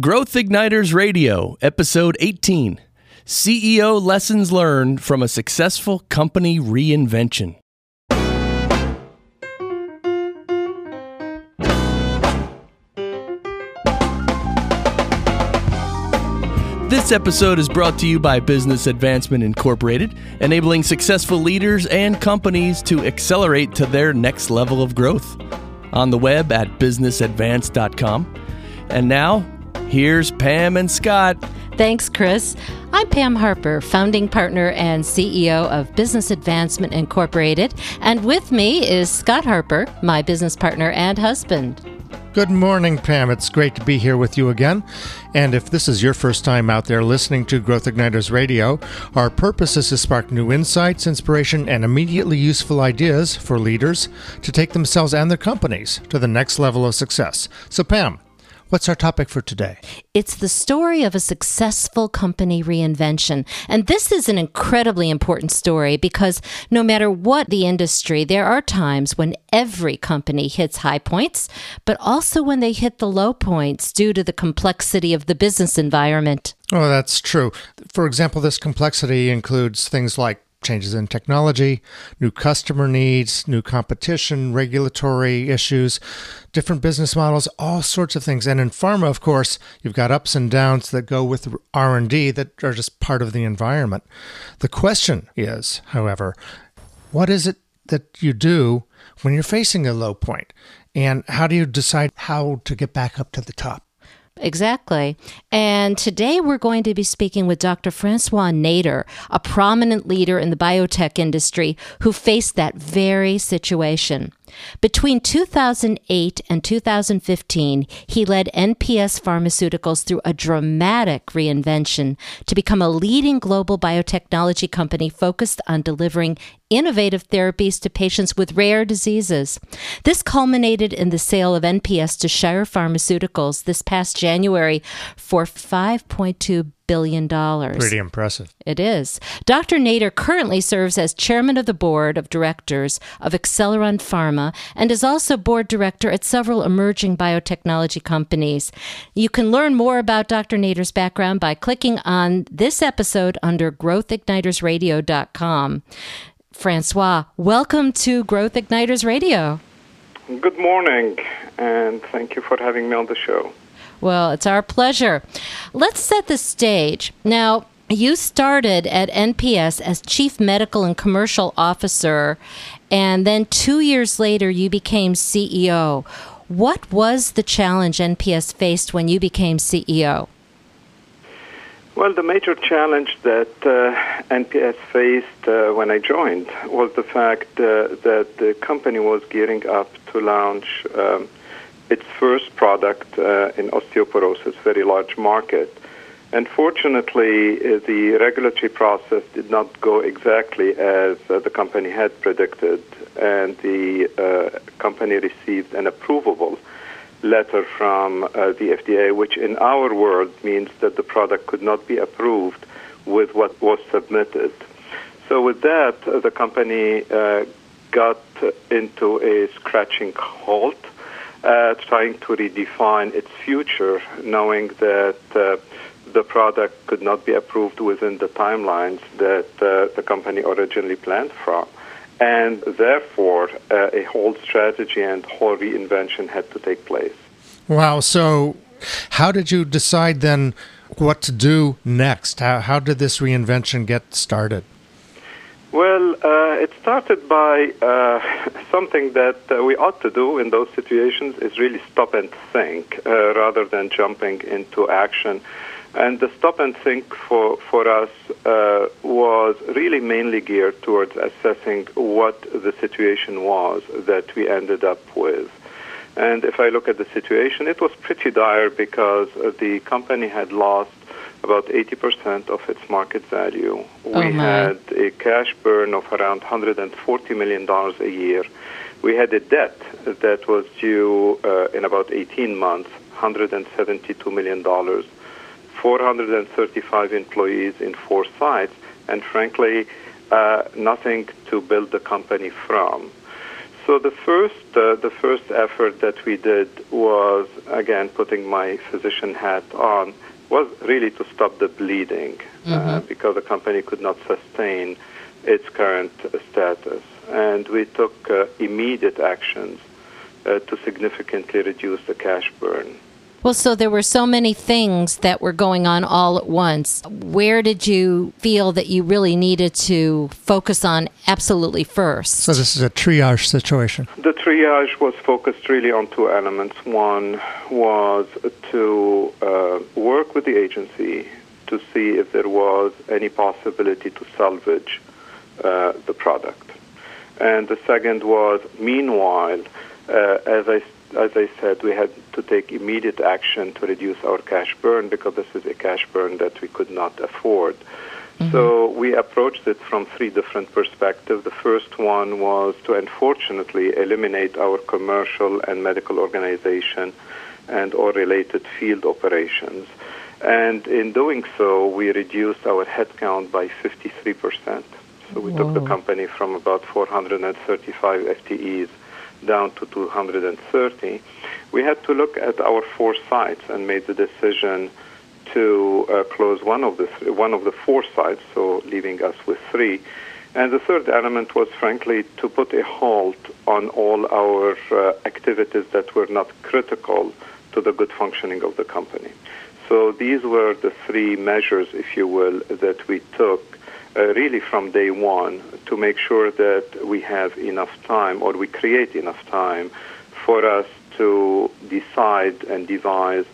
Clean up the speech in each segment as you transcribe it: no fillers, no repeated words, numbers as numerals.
Growth Igniters Radio, Episode 18, CEO Lessons Learned from a Successful Company Reinvention. This episode is brought to you by Business Advancement Incorporated, enabling successful leaders and companies to accelerate to their next level of growth. On the web at businessadvance.com. And now, here's Pam and Scott. Thanks, Chris. I'm Pam Harper, founding partner and CEO of Business Advancement Incorporated. And with me is Scott Harper, my business partner and husband. Good morning, Pam. It's great to be here with you again. And if this is your first time out there listening to Growth Igniters Radio, our purpose is to spark new insights, inspiration, and immediately useful ideas for leaders to take themselves and their companies to the next level of success. So, Pam, what's our topic for today? It's the story of a successful company reinvention. And this is an incredibly important story because no matter what the industry, there are times when every company hits high points, but also when they hit the low points due to the complexity of the business environment. Oh, that's true. For example, this complexity includes things like changes in technology, new customer needs, new competition, regulatory issues, different business models, all sorts of things. And in pharma, of course, you've got ups and downs that go with R&D that are just part of the environment. The question is, however, what is it that you do when you're facing a low point? And how do you decide how to get back up to the top? Exactly. And today we're going to be speaking with Dr. Francois Nader, a prominent leader in the biotech industry who faced that very situation. Between 2008 and 2015, he led NPS Pharmaceuticals through a dramatic reinvention to become a leading global biotechnology company focused on delivering innovative therapies to patients with rare diseases. This culminated in the sale of NPS to Shire Pharmaceuticals this past January for $5.2 billion. Pretty impressive. It is. Dr. Nader currently serves as chairman of the board of directors of Acceleron Pharma and is also board director at several emerging biotechnology companies. You can learn more about Dr. Nader's background by clicking on this episode under growthignitersradio.com. Francois, welcome to Growth Igniters Radio. Good morning, and thank you for having me on the show. Well, it's our pleasure. Let's set the stage. Now, you started at NPS as Chief Medical and Commercial Officer, and then 2 years later, you became CEO. What was the challenge NPS faced when you became CEO? Well, the major challenge that NPS faced when I joined was the fact that the company was gearing up to launch its first product in osteoporosis, very large market. And fortunately, the regulatory process did not go exactly as the company had predicted, and the company received an approvable letter from the FDA, which in our world means that the product could not be approved with what was submitted. So with that, the company got into a scratching halt, trying to redefine its future, knowing that the product could not be approved within the timelines that the company originally planned for. And therefore, a whole strategy and whole reinvention had to take place. Wow. So how did you decide then what to do next? How did this reinvention get started? Well, it started by something that we ought to do in those situations is really stop and think rather than jumping into action. And the stop and think for us was really mainly geared towards assessing what the situation was that we ended up with. And if I look at the situation, it was pretty dire because the company had lost about 80% of its market value. We had a cash burn of around $140 million a year. We had a debt that was due in about 18 months, $172 million, 435 employees in 4 sites, and frankly, nothing to build the company from. So the first effort that we did was, again, putting my physician hat on, was really to stop the bleeding, because the company could not sustain its current status. And we took immediate actions to significantly reduce the cash burn. Well, so there were so many things that were going on all at once. Where did you feel that you really needed to focus on absolutely first? So this is a triage situation. The triage was focused really on two elements. One was to work with the agency to see if there was any possibility to salvage the product. And the second was, meanwhile, as I said, we had to take immediate action to reduce our cash burn, because this is a cash burn that we could not afford. Mm-hmm. So we approached it from three different perspectives. The first one was to, unfortunately, eliminate our commercial and medical organization and all related field operations. And in doing so, we reduced our headcount by 53%. So we took the company from about 435 FTEs down to 230. We had to look at our four sites and made the decision to close one of the four sites, so leaving us with three. And the third element was, frankly, to put a halt on all our activities that were not critical to the good functioning of the company. So these were the three measures, if you will, that we took really from day one, to make sure that we have enough time, or we create enough time for us to decide and devise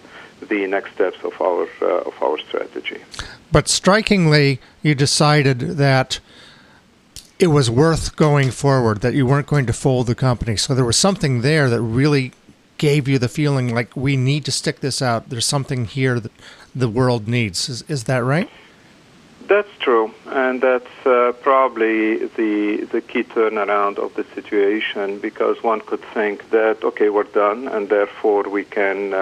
the next steps of our strategy. But strikingly, you decided that it was worth going forward, that you weren't going to fold the company. So there was something there that really gave you the feeling like, we need to stick this out. There's something here that the world needs. Is that right? That's true, and that's probably the key turnaround of the situation, because one could think that, okay, we're done, and therefore we can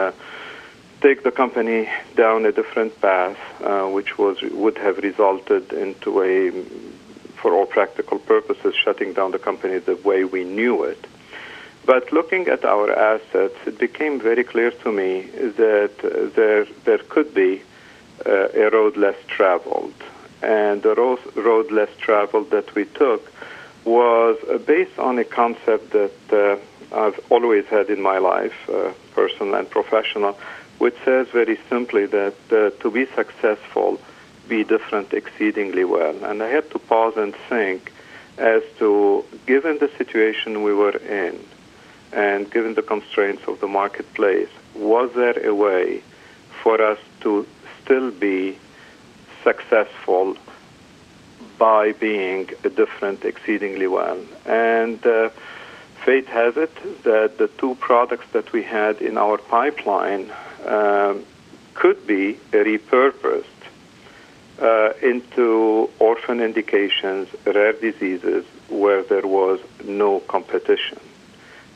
take the company down a different path, which would have resulted into a, for all practical purposes, shutting down the company the way we knew it. But looking at our assets, it became very clear to me that there could be a road less traveled. And the road less traveled that we took was based on a concept that I've always had in my life, personal and professional, which says very simply that to be successful, be different exceedingly well. And I had to pause and think as to, given the situation we were in and given the constraints of the marketplace, was there a way for us to still be successful by being different exceedingly well? And fate has it that the two products that we had in our pipeline could be repurposed into orphan indications, rare diseases, where there was no competition.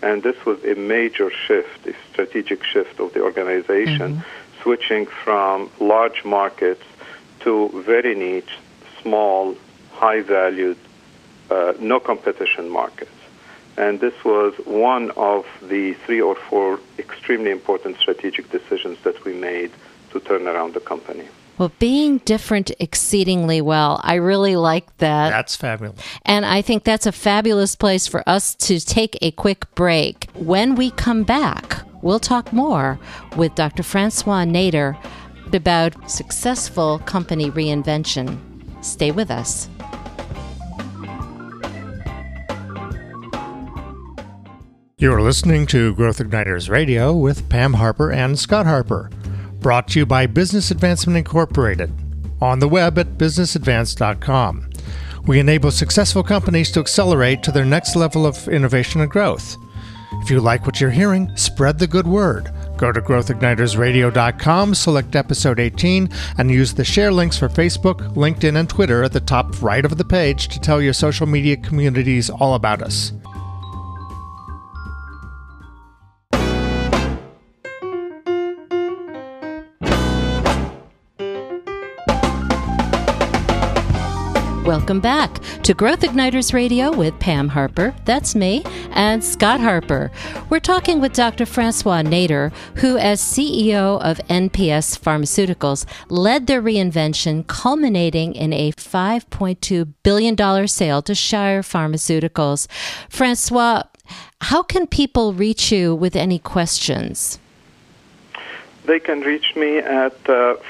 And this was a major shift, a strategic shift of the organization, switching from large markets to very niche, small, high-valued, no-competition markets. And this was one of the three or four extremely important strategic decisions that we made to turn around the company. Well, being different exceedingly well, I really like that. That's fabulous. And I think that's a fabulous place for us to take a quick break. When we come back, we'll talk more with Dr. Francois Nader about successful company reinvention. Stay with us. You're listening to Growth Igniters Radio with Pam Harper and Scott Harper. Brought to you by Business Advancement Incorporated, on the web at businessadvance.com. We enable successful companies to accelerate to their next level of innovation and growth. If you like what you're hearing, spread the good word. Go to growthignitersradio.com, select episode 18, and use the share links for Facebook, LinkedIn, and Twitter at the top right of the page to tell your social media communities all about us. Welcome back to Growth Igniters Radio with Pam Harper, that's me, and Scott Harper. We're talking with Dr. Francois Nader, who as CEO of NPS Pharmaceuticals led their reinvention, culminating in a $5.2 billion sale to Shire Pharmaceuticals. Francois, how can people reach you with any questions? They can reach me at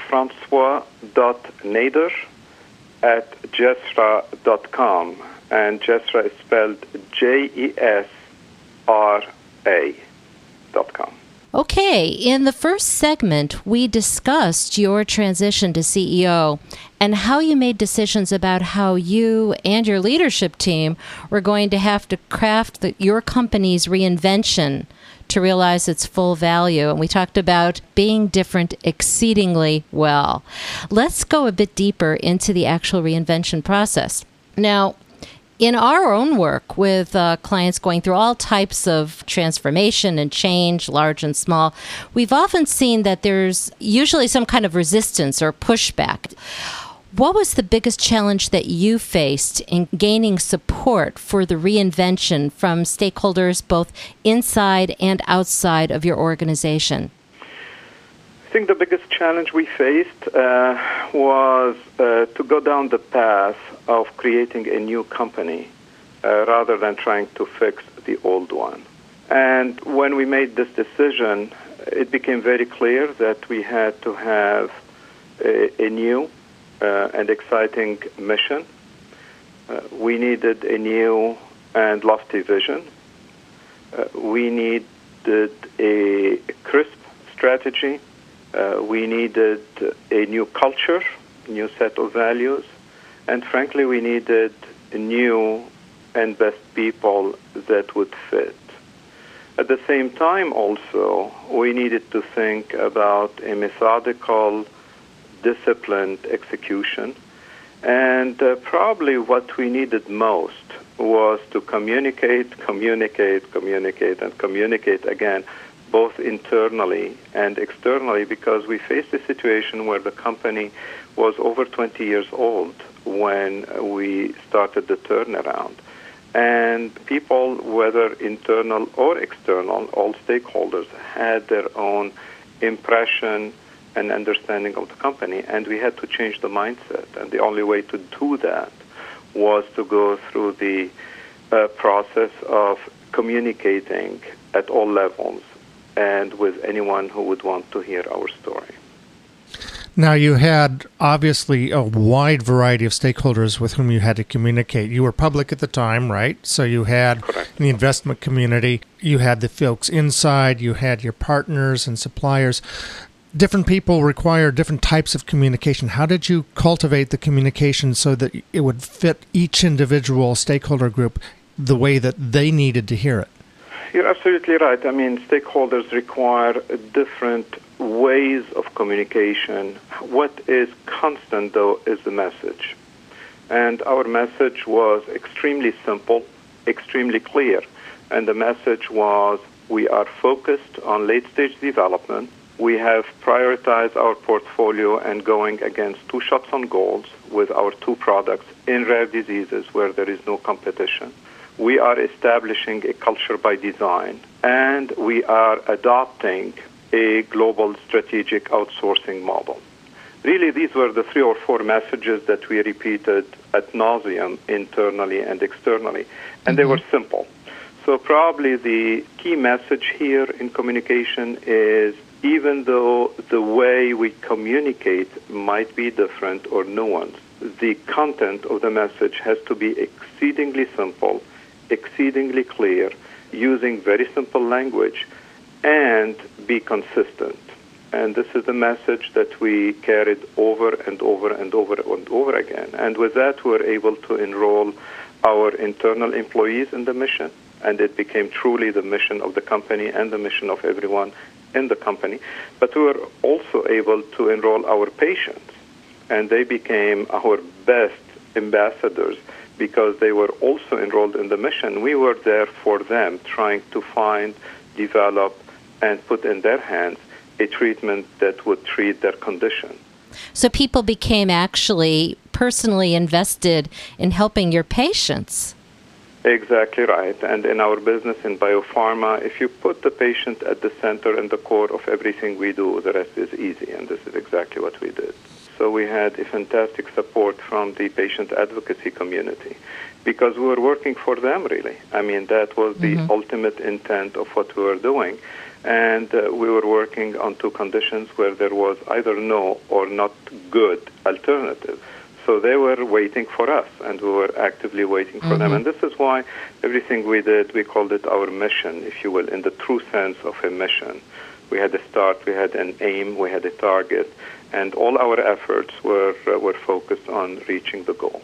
francois.nader@jesra.com, and jesra is spelled JESRA.com. Okay, in the first segment, we discussed your transition to CEO and how you made decisions about how you and your leadership team were going to have to craft your company's reinvention to realize its full value. And we talked about being different exceedingly well. Let's go a bit deeper into the actual reinvention process. Now, in our own work with clients going through all types of transformation and change, large and small, we've often seen that there's usually some kind of resistance or pushback. What was the biggest challenge that you faced in gaining support for the reinvention from stakeholders both inside and outside of your organization? I think the biggest challenge we faced was to go down the path of creating a new company rather than trying to fix the old one. And when we made this decision, it became very clear that we had to have a new and exciting mission. We needed a new and lofty vision. We needed a crisp strategy. We needed a new culture, new set of values, and frankly, we needed new and best people that would fit. At the same time, also, we needed to think about a methodical, disciplined execution, and probably what we needed most was to communicate, and communicate again, both internally and externally, because we faced a situation where the company was over 20 years old when we started the turnaround. And people, whether internal or external, all stakeholders, had their own impression and understanding of the company, and we had to change the mindset. And the only way to do that was to go through the process of communicating at all levels and with anyone who would want to hear our story. Now, you had obviously a wide variety of stakeholders with whom you had to communicate. You were public at the time, right? So you had the investment community, you had the folks inside, you had your partners and suppliers. Different people require different types of communication. How did you cultivate the communication so that it would fit each individual stakeholder group the way that they needed to hear it? You're absolutely right. I mean, stakeholders require different ways of communication. What is constant, though, is the message. And our message was extremely simple, extremely clear. And the message was, we are focused on late-stage development. We have prioritized our portfolio and going against two shots on goals with our two products in rare diseases where there is no competition. We are establishing a culture by design, and we are adopting a global strategic outsourcing model. Really, these were the three or four messages that we repeated ad nauseum internally and externally, and they were simple. So probably the key message here in communication is, even though the way we communicate might be different or nuanced, the content of the message has to be exceedingly simple, exceedingly clear, using very simple language, and be consistent. And this is the message that we carried over and over and over and over again. And with that, we were able to enroll our internal employees in the mission, and it became truly the mission of the company and the mission of everyone in the company. But we were also able to enroll our patients, and they became our best ambassadors because they were also enrolled in the mission. We were there for them, trying to find, develop, and put in their hands a treatment that would treat their condition. So people became actually personally invested in helping your patients. Exactly right. And in our business in biopharma, if you put the patient at the center and the core of everything we do, the rest is easy. And this is exactly what we did. So we had a fantastic support from the patient advocacy community because we were working for them, really. I mean, that was the ultimate intent of what we were doing. And we were working on two conditions where there was either no or not good alternative. So they were waiting for us, and we were actively waiting for them. And this is why everything we did, we called it our mission, if you will, in the true sense of a mission. We had a start, we had an aim, we had a target, and all our efforts were focused on reaching the goal.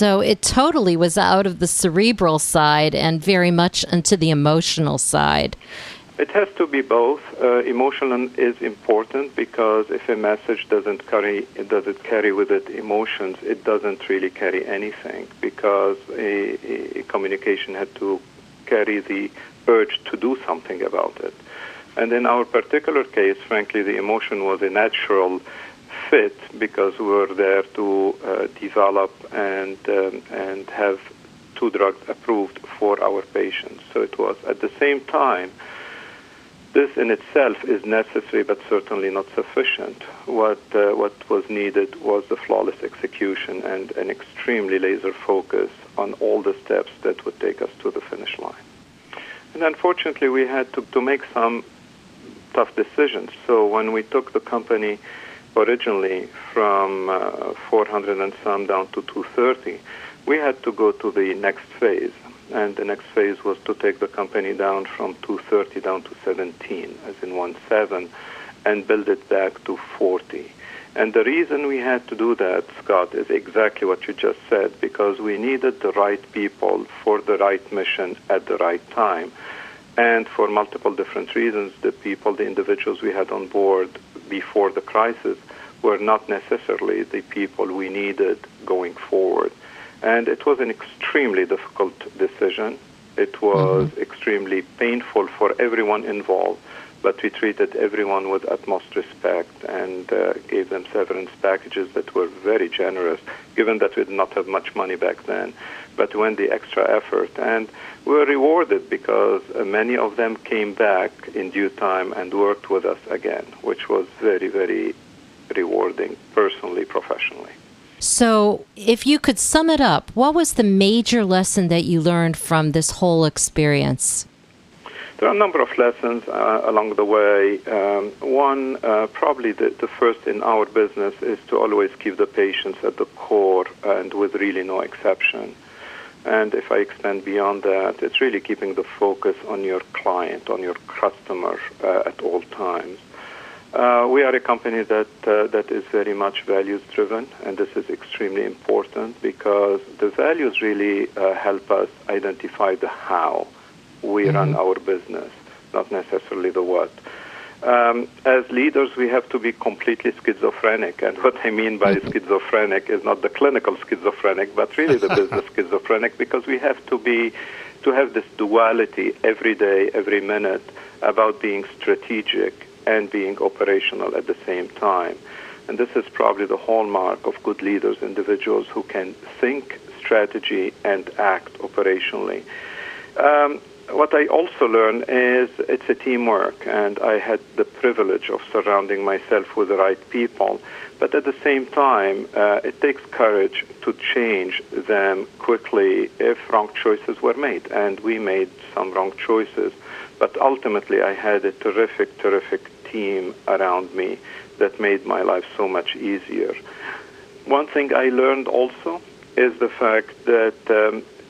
So it totally was out of the cerebral side and very much into the emotional side. It has to be both. Emotional is important because if a message doesn't carry with it emotions, it doesn't really carry anything, because a communication had to carry the urge to do something about it. And in our particular case, frankly, the emotion was a natural fit because we were there to develop and have two drugs approved for our patients. So it was at the same time. This in itself is necessary, but certainly not sufficient. What was needed was the flawless execution and an extremely laser focus on all the steps that would take us to the finish line. And unfortunately, we had to make some tough decisions. So when we took the company originally from 400 and some down to 230, we had to go to the next phase. And the next phase was to take the company down from 230 down to 17, as in 17, and build it back to 40. And the reason we had to do that, Scott, is exactly what you just said, because we needed the right people for the right mission at the right time. And for multiple different reasons, the individuals we had on board before the crisis were not necessarily the people we needed going forward. And it was an extremely difficult decision. It was extremely painful for everyone involved, but we treated everyone with utmost respect and gave them severance packages that were very generous, given that we did not have much money back then, but we went the extra effort. And we were rewarded because many of them came back in due time and worked with us again, which was very, very rewarding personally, professionally. So if you could sum it up, what was the major lesson that you learned from this whole experience? There are a number of lessons along the way. One, probably the first in our business, is to always keep the patients at the core and with really no exception. And if I expand beyond that, it's really keeping the focus on your client, on your customer at all times. We are a company that is very much values-driven, and this is extremely important because the values really help us identify the how we run our business, not necessarily the what. As leaders, we have to be completely schizophrenic, and what I mean by schizophrenic is not the clinical schizophrenic, but really the business schizophrenic, because we have to have this duality every day, every minute, about being strategic and being operational at the same time. And this is probably the hallmark of good leaders, individuals who can think strategy and act operationally. What I also learned is it's a teamwork, and I had the privilege of surrounding myself with the right people. But at the same time, it takes courage to change them quickly if wrong choices were made, and we made some wrong choices. But ultimately, I had a terrific, terrific team around me that made my life so much easier. One thing I learned also is the fact that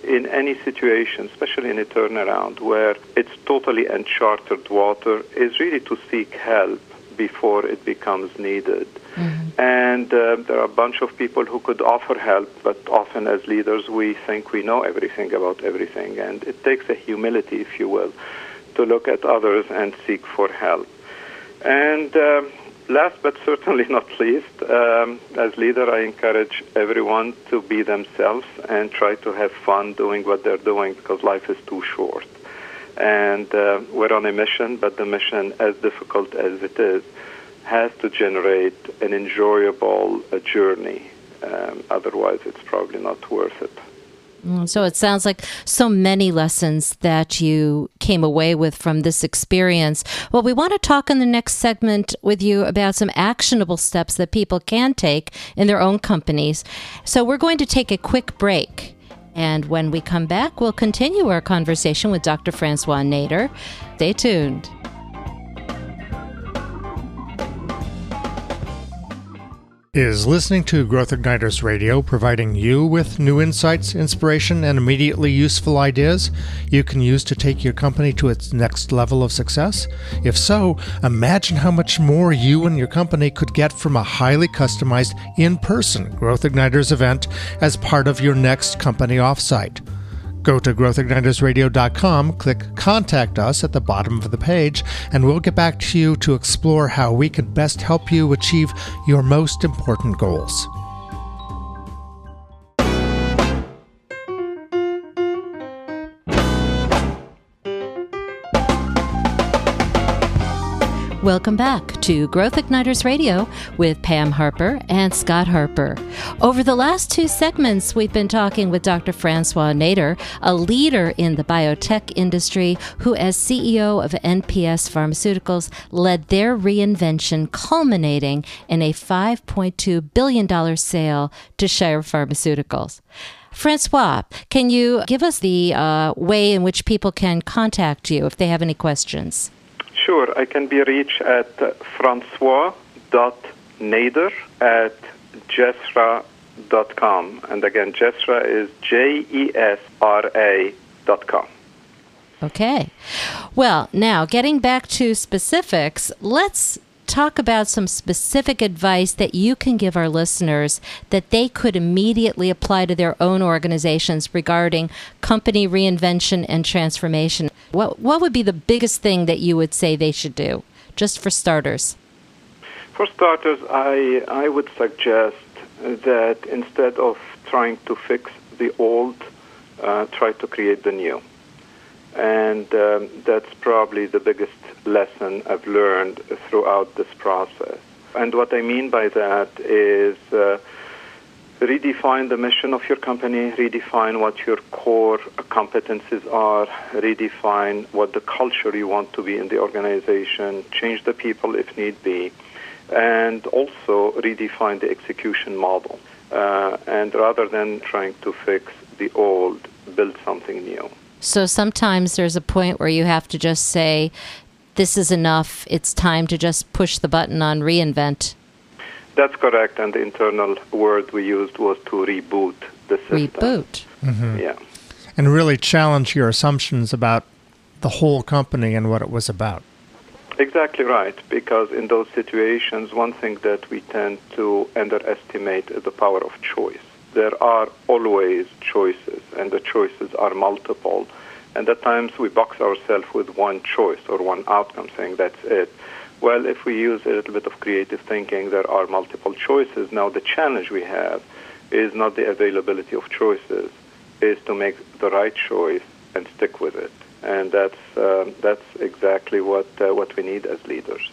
in any situation, especially in a turnaround where it's totally uncharted water, is really to seek help before it becomes needed. And there are a bunch of people who could offer help, but often as leaders, we think we know everything about everything, and it takes a humility, if you will, to look at others and seek for help. And last but certainly not least, as leader, I encourage everyone to be themselves and try to have fun doing what they're doing, because life is too short. And we're on a mission, but the mission, as difficult as it is, has to generate an enjoyable journey Otherwise, it's probably not worth it. So it sounds like so many lessons that you came away with from this experience. Well, we want to talk in the next segment with you about some actionable steps that people can take in their own companies. So we're going to take a quick break. And when we come back, we'll continue our conversation with Dr. Francois Nader. Stay tuned. Is listening to Growth Igniters Radio providing you with new insights, inspiration, and immediately useful ideas you can use to take your company to its next level of success? If so, imagine how much more you and your company could get from a highly customized in-person Growth Igniters event as part of your next company offsite. Go to growthignitersradio.com, click Contact Us at the bottom of the page, and we'll get back to you to explore how we can best help you achieve your most important goals. Welcome back to Growth Igniters Radio with Pam Harper and Scott Harper. Over the last two segments, we've been talking with Dr. Francois Nader, a leader in the biotech industry who, as CEO of NPS Pharmaceuticals, led their reinvention, culminating in a $5.2 billion sale to Shire Pharmaceuticals. Francois, can you give us the way in which people can contact you if they have any questions? Sure, I can be reached at francois.nader@jesra.com. And again, jesra is JESRA.com. Okay. Well, now getting back to specifics, let's talk about some specific advice that you can give our listeners that they could immediately apply to their own organizations regarding company reinvention and transformation. What would be the biggest thing that you would say they should do, just for starters? For starters, I would suggest that instead of trying to fix the old, try to create the new. And that's probably the biggest lesson I've learned throughout this process. And what I mean by that is redefine the mission of your company, redefine what your core competencies are, redefine what the culture you want to be in the organization, change the people if need be, and also redefine the execution model. And rather than trying to fix the old, build something new. So sometimes there's a point where you have to just say, this is enough, it's time to just push the button on reinvent. That's correct, and the internal word we used was to reboot the system. Reboot. Mm-hmm. Yeah. And really challenge your assumptions about the whole company and what it was about. Exactly right, because in those situations, one thing that we tend to underestimate is the power of choice. There are always choices, and the choices are multiple. And at times we box ourselves with one choice or one outcome, saying that's it. Well, if we use a little bit of creative thinking, there are multiple choices. Now, the challenge we have is not the availability of choices, is to make the right choice and stick with it. And that's exactly what we need as leaders.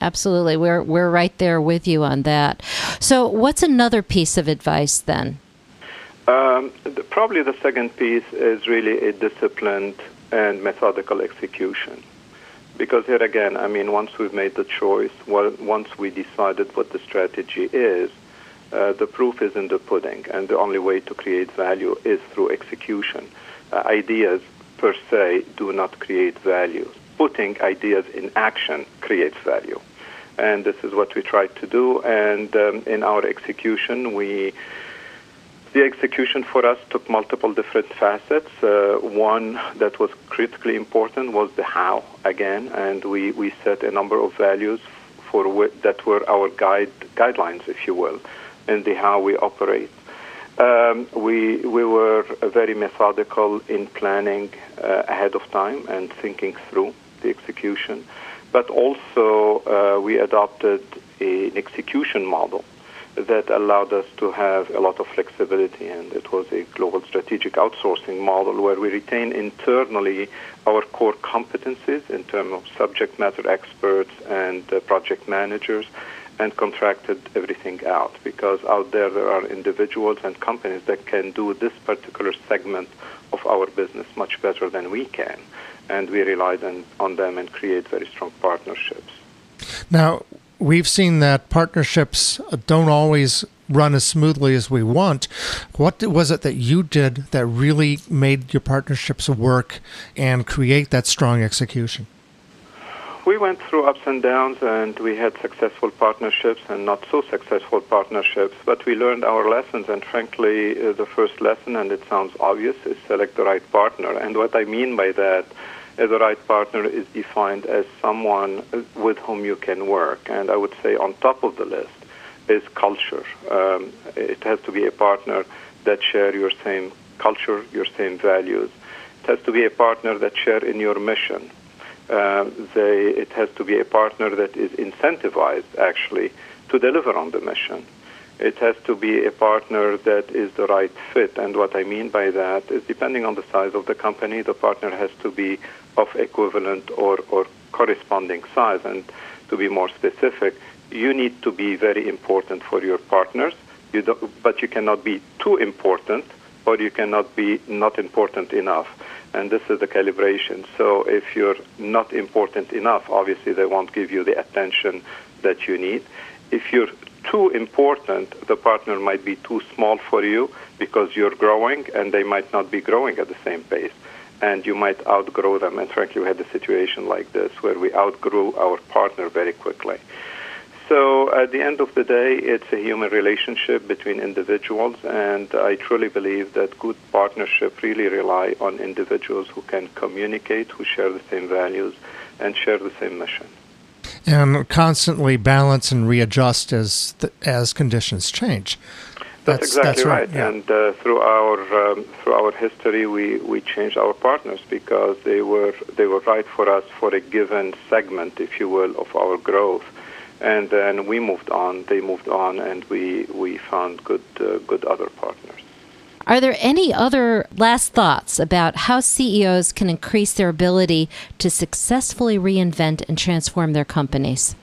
Absolutely. We're right there with you on that. So what's another piece of advice then? Probably the second piece is really a disciplined and methodical execution. Because here again, I mean, once we've made the choice, once we decided what the strategy is, the proof is in the pudding. And the only way to create value is through execution. Ideas per se do not create value. Putting ideas in action creates value. And this is what we try to do. And in our execution, the execution for us took multiple different facets. One that was critically important was the how, again. And we set a number of values that were our guidelines, if you will, in the how we operate. We were very methodical in planning ahead of time and thinking through the execution. But also we adopted an execution model that allowed us to have a lot of flexibility, and it was a global strategic outsourcing model where we retain internally our core competencies in terms of subject matter experts and project managers, and contracted everything out, because out there are individuals and companies that can do this particular segment of our business much better than we can, and we relied on them and create very strong partnerships. Now, we've seen that partnerships don't always run as smoothly as we want. What was it that you did that really made your partnerships work and create that strong execution? We went through ups and downs, and we had successful partnerships and not so successful partnerships, but we learned our lessons. And frankly, the first lesson, and it sounds obvious, is select the right partner. And what I mean by that is the right partner is defined as someone with whom you can work. And I would say on top of the list is culture. It has to be a partner that share your same culture, your same values. It has to be a partner that share in your mission. It has to be a partner that is incentivized, actually, to deliver on the mission. It has to be a partner that is the right fit. And what I mean by that is, depending on the size of the company, the partner has to be of equivalent or corresponding size. And to be more specific, you need to be very important for your partners, but you cannot be too important, or you cannot be not important enough. And this is the calibration. So if you're not important enough, obviously they won't give you the attention that you need. If you're too important, the partner might be too small for you because you're growing and they might not be growing at the same pace. And you might outgrow them. And frankly, we had a situation like this where we outgrew our partner very quickly. So at the end of the day, it's a human relationship between individuals, and I truly believe that good partnership really rely on individuals who can communicate, who share the same values, and share the same mission. And constantly balance and readjust as conditions change. That's exactly right. Yeah. And through our history, we changed our partners because they were right for us for a given segment, if you will, of our growth. And then we moved on, they moved on, and we found good other partners. Are there any other last thoughts about how CEOs can increase their ability to successfully reinvent and transform their companies?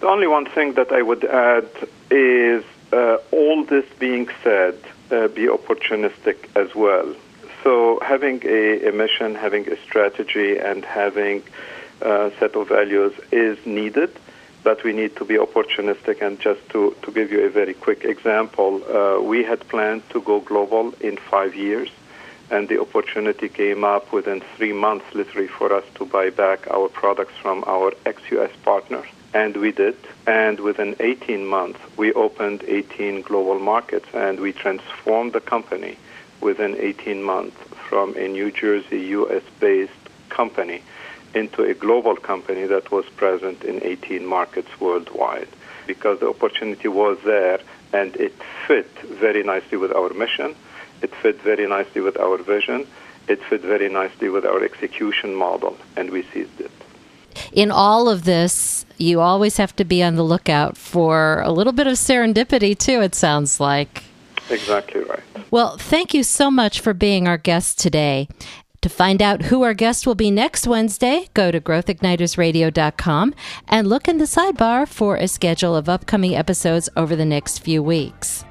The only one thing that I would add is all this being said, be opportunistic as well. So having a mission, having a strategy, and having a set of values is needed, but we need to be opportunistic. And just to give you a very quick example, we had planned to go global in 5 years, and the opportunity came up within 3 months, literally, for us to buy back our products from our ex-US partners. And we did. And within 18 months, we opened 18 global markets, and we transformed the company within 18 months from a New Jersey, US-based company into a global company that was present in 18 markets worldwide, because the opportunity was there, and it fit very nicely with our mission, it fit very nicely with our vision, it fit very nicely with our execution model, and we seized it. In all of this, you always have to be on the lookout for a little bit of serendipity, too, it sounds like. Exactly right. Well, thank you so much for being our guest today. To find out who our guest will be next Wednesday, go to growthignitersradio.com and look in the sidebar for a schedule of upcoming episodes over the next few weeks.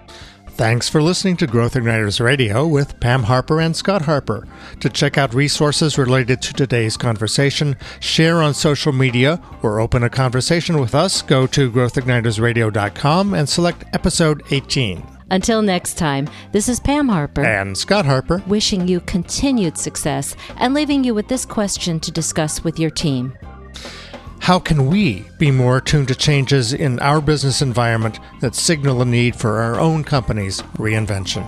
Thanks for listening to Growth Igniters Radio with Pam Harper and Scott Harper. To check out resources related to today's conversation, share on social media, or open a conversation with us, go to growthignitersradio.com and select Episode 18. Until next time, this is Pam Harper and Scott Harper, wishing you continued success and leaving you with this question to discuss with your team. How can we be more attuned to changes in our business environment that signal a need for our own company's reinvention?